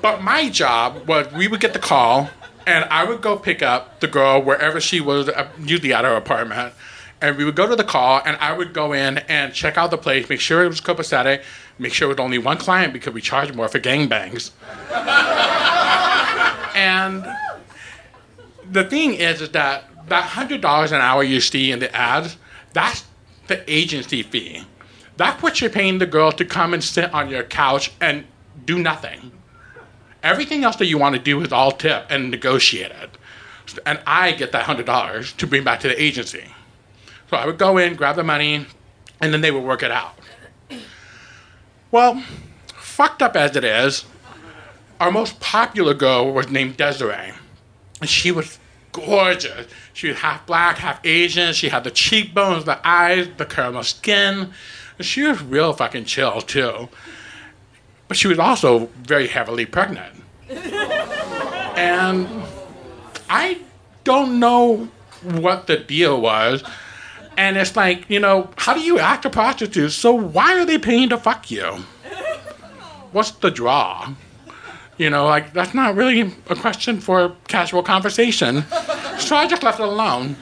But my job was we would get the call, and I would go pick up the girl wherever she was, usually at her apartment. And we would go to the call, and I would go in and check out the place, make sure it was copacetic, make sure it was only one client because we charged more for gangbangs. And the thing is that $100 an hour you see in the ads, that's the agency fee. That's what you're paying the girl to come and sit on your couch and do nothing. Everything else that you want to do is all tip and negotiated. And I get that $100 to bring back to the agency. So I would go in, grab the money, and then they would work it out. Well, fucked up as it is, our most popular girl was named Desiree. And she was gorgeous. She was half black, half Asian. She had the cheekbones, the eyes, the caramel skin. And she was real fucking chill, too. But she was also very heavily pregnant. And I don't know what the deal was. And it's like, you know, how do you act a prostitute? So why are they paying to fuck you? What's the draw? You know, like, that's not really a question for casual conversation. So I just left it alone.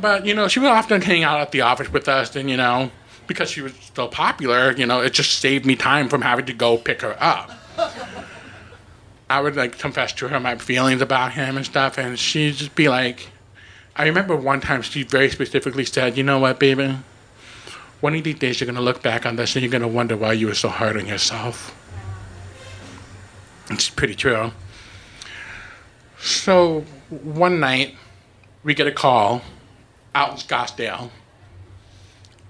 But, you know, she would often hang out at the office with us, and, you know, because she was so popular, you know, it just saved me time from having to go pick her up. I would, like, confess to her my feelings about him and stuff, and she'd just be like... I remember one time she very specifically said, you know what, baby? One of these days you're going to look back on this and you're going to wonder why you were so hard on yourself. It's pretty true. So one night, we get a call out in Scottsdale.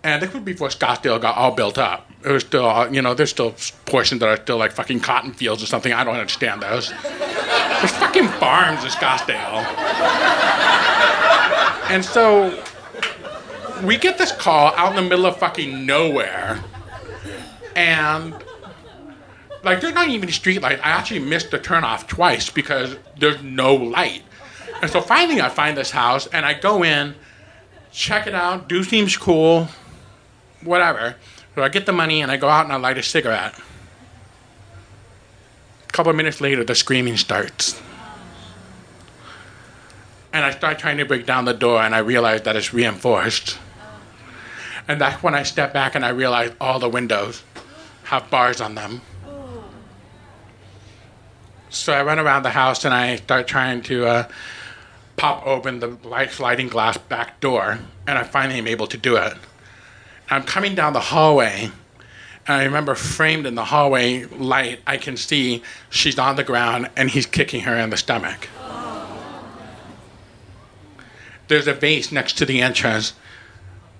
And this was before Scottsdale got all built up. It was still, you know, there's still portions that are still like fucking cotton fields or something. I don't understand those. There's fucking farms in Scottsdale. And so we get this call out in the middle of fucking nowhere. And like, there's not even street lights. I actually missed the turnoff twice because there's no light. And so finally I find this house and I go in, check it out, dude seems cool, whatever. So I get the money and I go out and I light a cigarette. A couple of minutes later, the screaming starts. And I start trying to break down the door and I realize that it's reinforced. And that's when I step back and I realize all the windows have bars on them. So I run around the house and I start trying to pop open the sliding glass back door, and I finally am able to do it. I'm coming down the hallway, and I remember framed in the hallway light, I can see she's on the ground and he's kicking her in the stomach. Oh. There's a vase next to the entrance,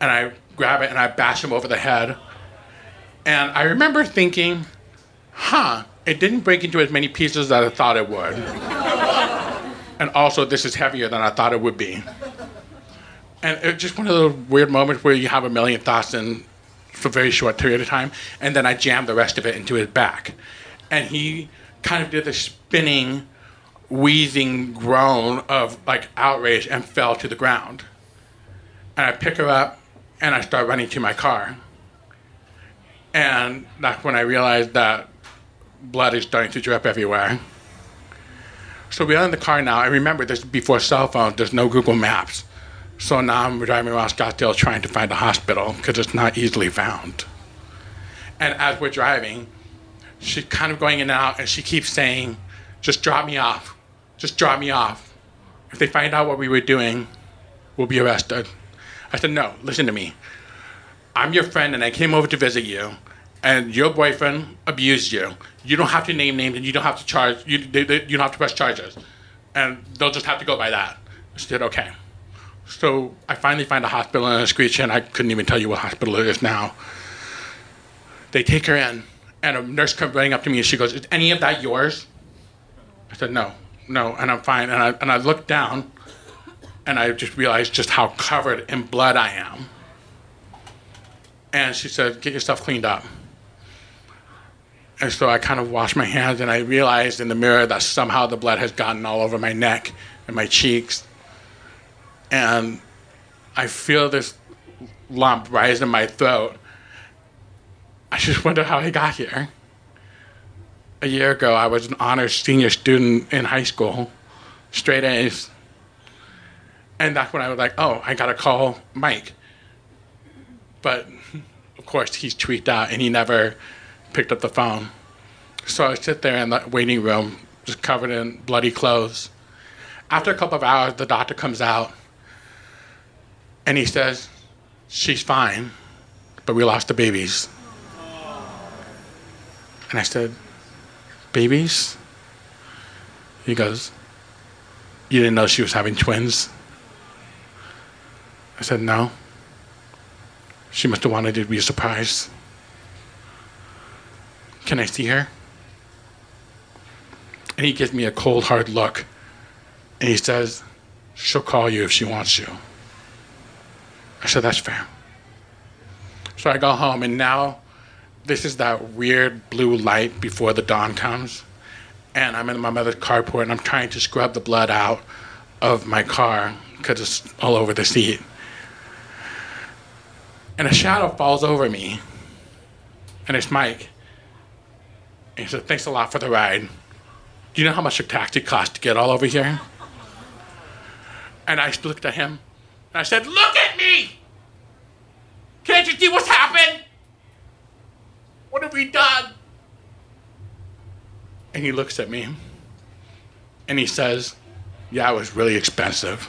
and I grab it and I bash him over the head. And I remember thinking, huh, it didn't break into as many pieces as I thought it would. And also, this is heavier than I thought it would be. And it's just one of those weird moments where you have a million thoughts in for a very short period of time. And then I jammed the rest of it into his back. And he kind of did this spinning, wheezing groan of like outrage and fell to the ground. And I pick her up and I start running to my car. And that's when I realized that blood is starting to drip everywhere. So we're in the car now. I remember this before cell phones, there's no Google Maps. So now I'm driving around Scottsdale trying to find a hospital because it's not easily found. And as we're driving, she's kind of going in and out and she keeps saying, just drop me off, just drop me off. If they find out what we were doing, we'll be arrested. I said, no, listen to me. I'm your friend and I came over to visit you. And your boyfriend abused you. You don't have to name names, and you don't have to charge. You don't have to press charges, and they'll just have to go by that. She said, okay. So I finally find a hospital in Escretia, and I couldn't even tell you what hospital it is now. They take her in, and a nurse comes running up to me, and she goes, "Is any of that yours?" I said, "No," and I'm fine. And I looked down, and I just realized just how covered in blood I am. And she said, "Get yourself cleaned up." And so I kind of washed my hands, and I realized in the mirror that somehow the blood has gotten all over my neck and my cheeks. And I feel this lump rise in my throat. I just wonder how I got here. A year ago, I was an honors senior student in high school, straight A's. And that's when I was like, oh, I got to call Mike. But, of course, he's tweaked out, and he never picked up the phone. So I sit there in the waiting room, just covered in bloody clothes. After a couple of hours, the doctor comes out and he says, she's fine, but we lost the babies. And I said, babies? He goes, you didn't know she was having twins? I said, no. She must have wanted it to be a surprise. Can I see her? And he gives me a cold, hard look And he says, she'll call you if she wants you. I said, that's fair. So I go home, and now this is that weird blue light before the dawn comes. And I'm in my mother's carport, and I'm trying to scrub the blood out of my car because it's all over the seat. And a shadow falls over me, and it's Mike. And he said, thanks a lot for the ride. Do you know how much a taxi cost to get all over here? And I looked at him, and I said, look at me! Can't you see what's happened? What have we done? And he looks at me, and he says, yeah, it was really expensive.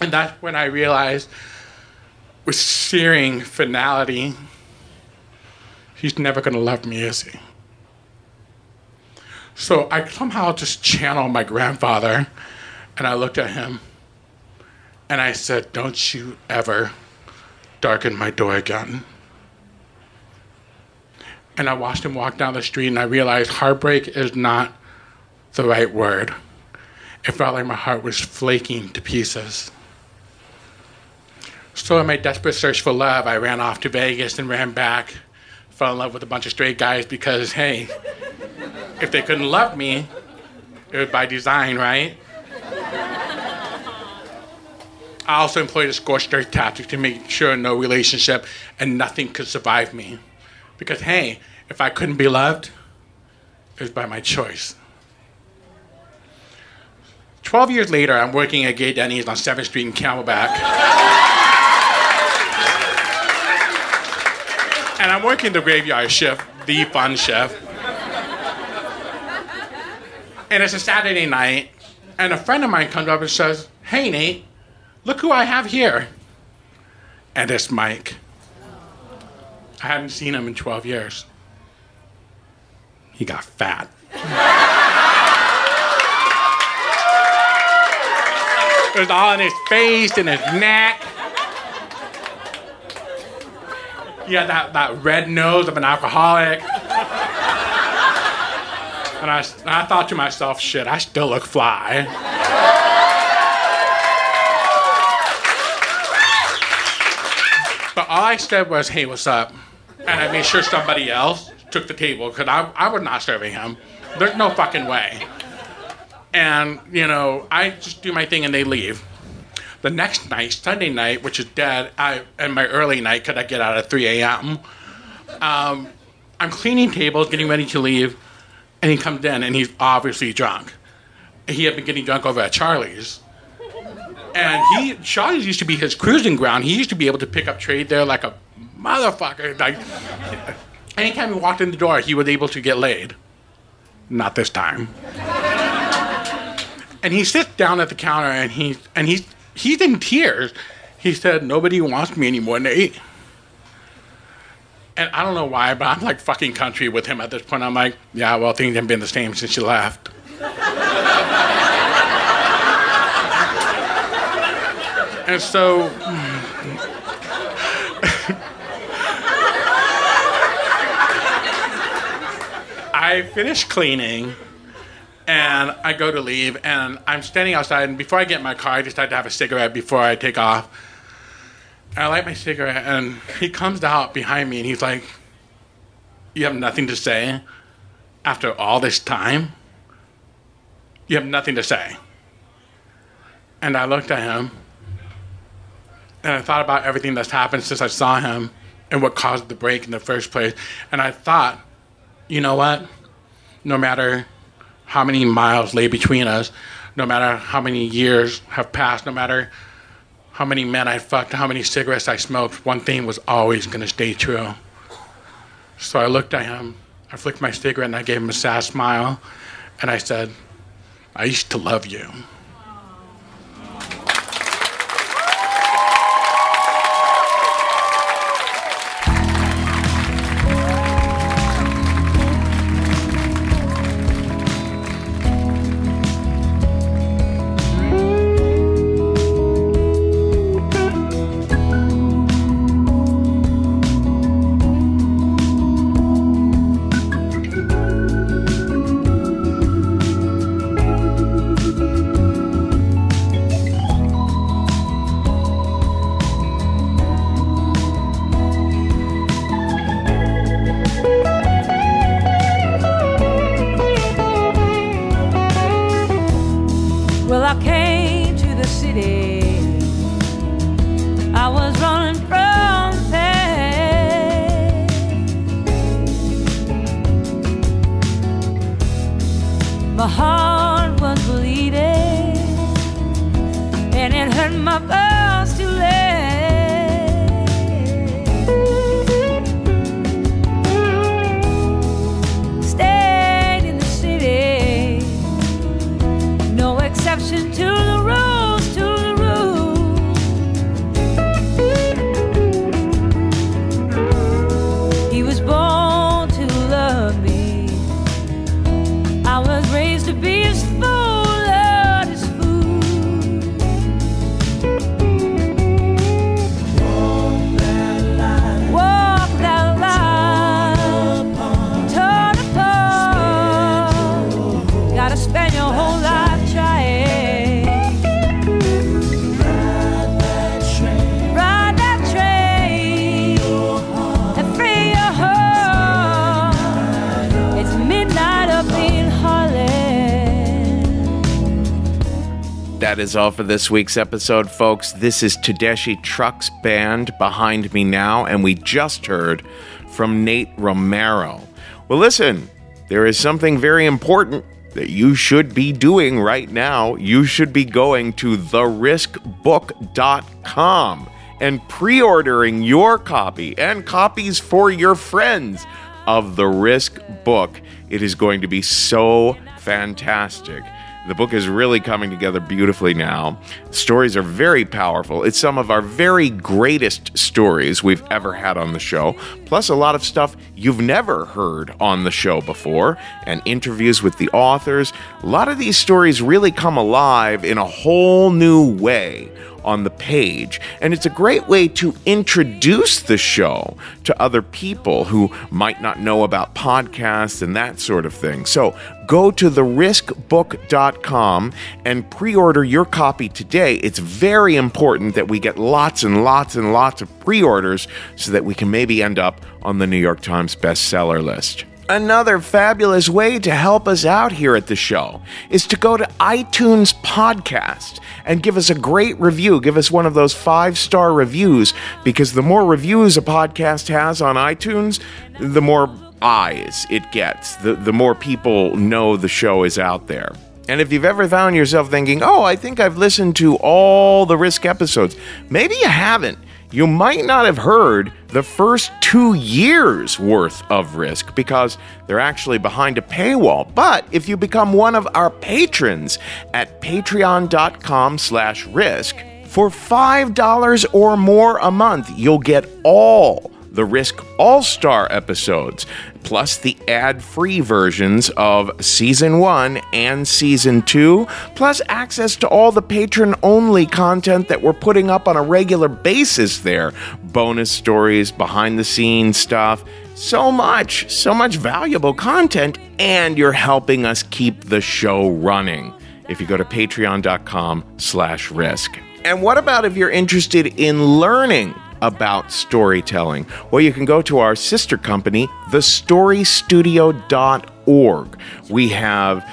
And that's when I realized, with searing finality, he's never going to love me, is he? So I somehow just channeled my grandfather, and I looked at him, and I said, don't you ever darken my door again. And I watched him walk down the street, and I realized heartbreak is not the right word. It felt like my heart was flaking to pieces. So in my desperate search for love, I ran off to Vegas and ran back, fell in love with a bunch of straight guys because, hey, if they couldn't love me, it was by design, right? I also employed a scorched earth tactic to make sure no relationship and nothing could survive me. Because, hey, if I couldn't be loved, it was by my choice. 12 years later, I'm working at Gay Denny's on 7th Street in Camelback. And I'm working the graveyard shift, the fun shift. And it's a Saturday night, and a friend of mine comes up and says, hey, Nate, look who I have here. And it's Mike. I haven't seen him in 12 years. He got fat. It was all in his face and his neck. He had that red nose of an alcoholic. And I thought to myself, shit, I still look fly. But all I said was, hey, what's up? And I made sure somebody else took the table, because I was not serving him. There's no fucking way. And, you know, I just do my thing and they leave. The next night, Sunday night, which is dead, and my early night, because I get out at 3 a.m., I'm cleaning tables, getting ready to leave, and he comes in, and he's obviously drunk. He had been getting drunk over at Charlie's. And Charlie's used to be his cruising ground. He used to be able to pick up trade there like a motherfucker. Like, anytime he walked in the door, he was able to get laid. Not this time. And he sits down at the counter, and he's in tears. He said, nobody wants me anymore, Nate. And I don't know why, but I'm like fucking country with him at this point. I'm like, yeah, well, things haven't been the same since you left. And so, I finish cleaning, and I go to leave, and I'm standing outside, and before I get in my car, I decide to have a cigarette before I take off. And I light my cigarette, and he comes out behind me, and he's like, you have nothing to say after all this time? You have nothing to say. And I looked at him. And I thought about everything that's happened since I saw him and what caused the break in the first place. And I thought, you know what? No matter how many miles lay between us, no matter how many years have passed, no matter how many men I fucked, how many cigarettes I smoked, one thing was always going to stay true. So I looked at him, I flicked my cigarette, and I gave him a sad smile. And I said, I used to love you. My heart was bleeding, and it hurt my pulse to let. Stayed in the city, no exception to the rules, to the rules. He was born to love me, I was raised to be his fool. That is all for this week's episode, folks. This is Tedeschi Truck's band, Behind Me Now, and we just heard from Nate Romero. Well, listen, there is something very important that you should be doing right now. You should be going to theriskbook.com and pre-ordering your copy and copies for your friends of The Risk Book. It is going to be so fantastic. The book is really coming together beautifully now. Stories are very powerful. It's some of our very greatest stories we've ever had on the show, plus a lot of stuff you've never heard on the show before, and interviews with the authors. A lot of these stories really come alive in a whole new way on the page, and it's a great way to introduce the show to other people who might not know about podcasts and that sort of thing. So go to theriskbook.com and pre-order your copy today. It's very important that we get lots and lots and lots of pre-orders so that we can maybe end up on the New York Times bestseller list. Another fabulous way to help us out here at the show is to go to iTunes Podcast and give us a great review. Give us one of those 5-star reviews, because the more reviews a podcast has on iTunes, the more eyes it gets, the more people know the show is out there. And if you've ever found yourself thinking, oh, I think I've listened to all the Risk episodes, maybe you haven't. You might not have heard the first 2 years worth of Risk because they're actually behind a paywall. But if you become one of our patrons at patreon.com/risk, for $5 or more a month, you'll get all the Risk All-Star episodes, plus the ad-free versions of Season 1 and Season 2, plus access to all the patron-only content that we're putting up on a regular basis there. Bonus stories, behind-the-scenes stuff, so much valuable content, and you're helping us keep the show running if you go to patreon.com/risk. And what about if you're interested in learning about storytelling? Well, you can go to our sister company, thestorystudio.org. We have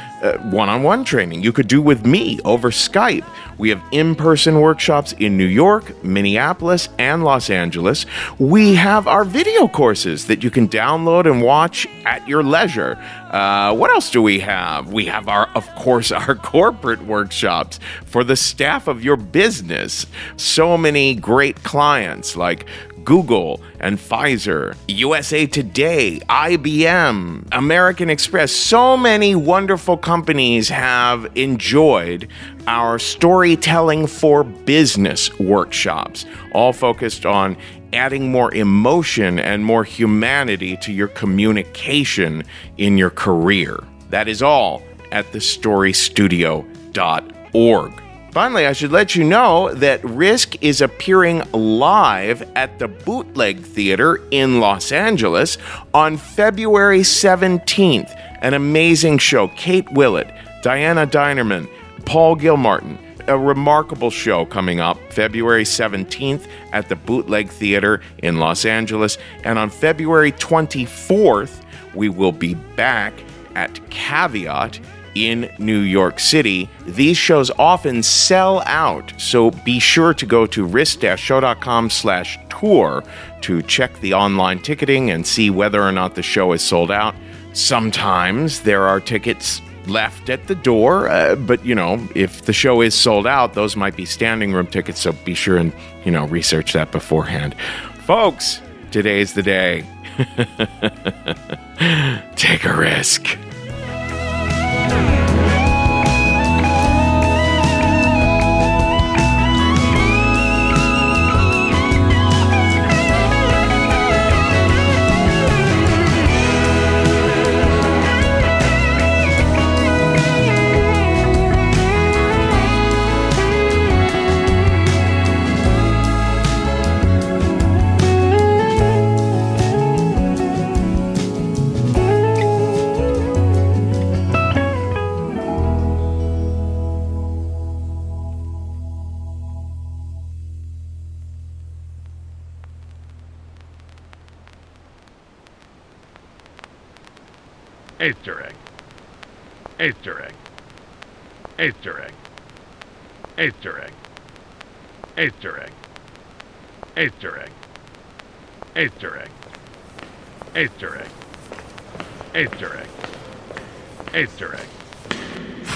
one-on-one training you could do with me over Skype. We have in-person workshops in New York, Minneapolis, and Los Angeles. We have our video courses that you can download and watch at your leisure. What else do we have? We have, our corporate workshops for the staff of your business. So many great clients like Google and Pfizer, USA Today, IBM, American Express. So many wonderful companies have enjoyed our Storytelling for Business workshops, all focused on adding more emotion and more humanity to your communication in your career. That is all at thestorystudio.org. Finally, I should let you know that Risk is appearing live at the Bootleg Theater in Los Angeles on February 17th. An amazing show. Kate Willett, Diana Dinerman, Paul Gilmartin. A remarkable show coming up February 17th at the Bootleg Theater in Los Angeles. And on February 24th, we will be back at Caveat in New York City. These shows often sell out, so be sure to go to risk-show.com/tour to check the online ticketing and see whether or not the show is sold out. Sometimes there are tickets left at the door. But, you know, if the show is sold out, those might be standing room tickets. So be sure and, you know, research that beforehand. Folks, today's the day. Take a risk.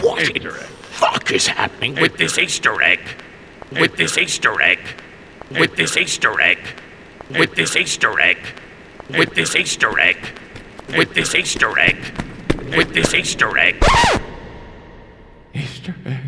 What the fuck is happening with this Easter egg? With this Easter egg? With this Easter egg? With this Easter egg? With this Easter egg? With this Easter egg? With this Easter egg? Easter egg.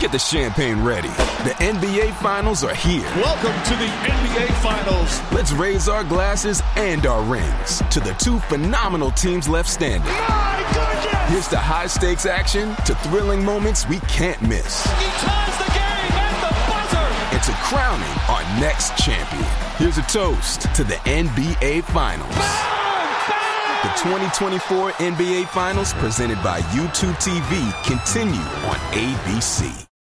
Get the champagne ready. The NBA Finals are here. Welcome to the NBA Finals. Let's raise our glasses and our rings to the two phenomenal teams left standing. My goodness! Here's to high-stakes action, to thrilling moments we can't miss. He ties the game at the buzzer. And to crowning our next champion. Here's a toast to the NBA Finals. Bang! Bang! The 2024 NBA Finals presented by YouTube TV continue on ABC.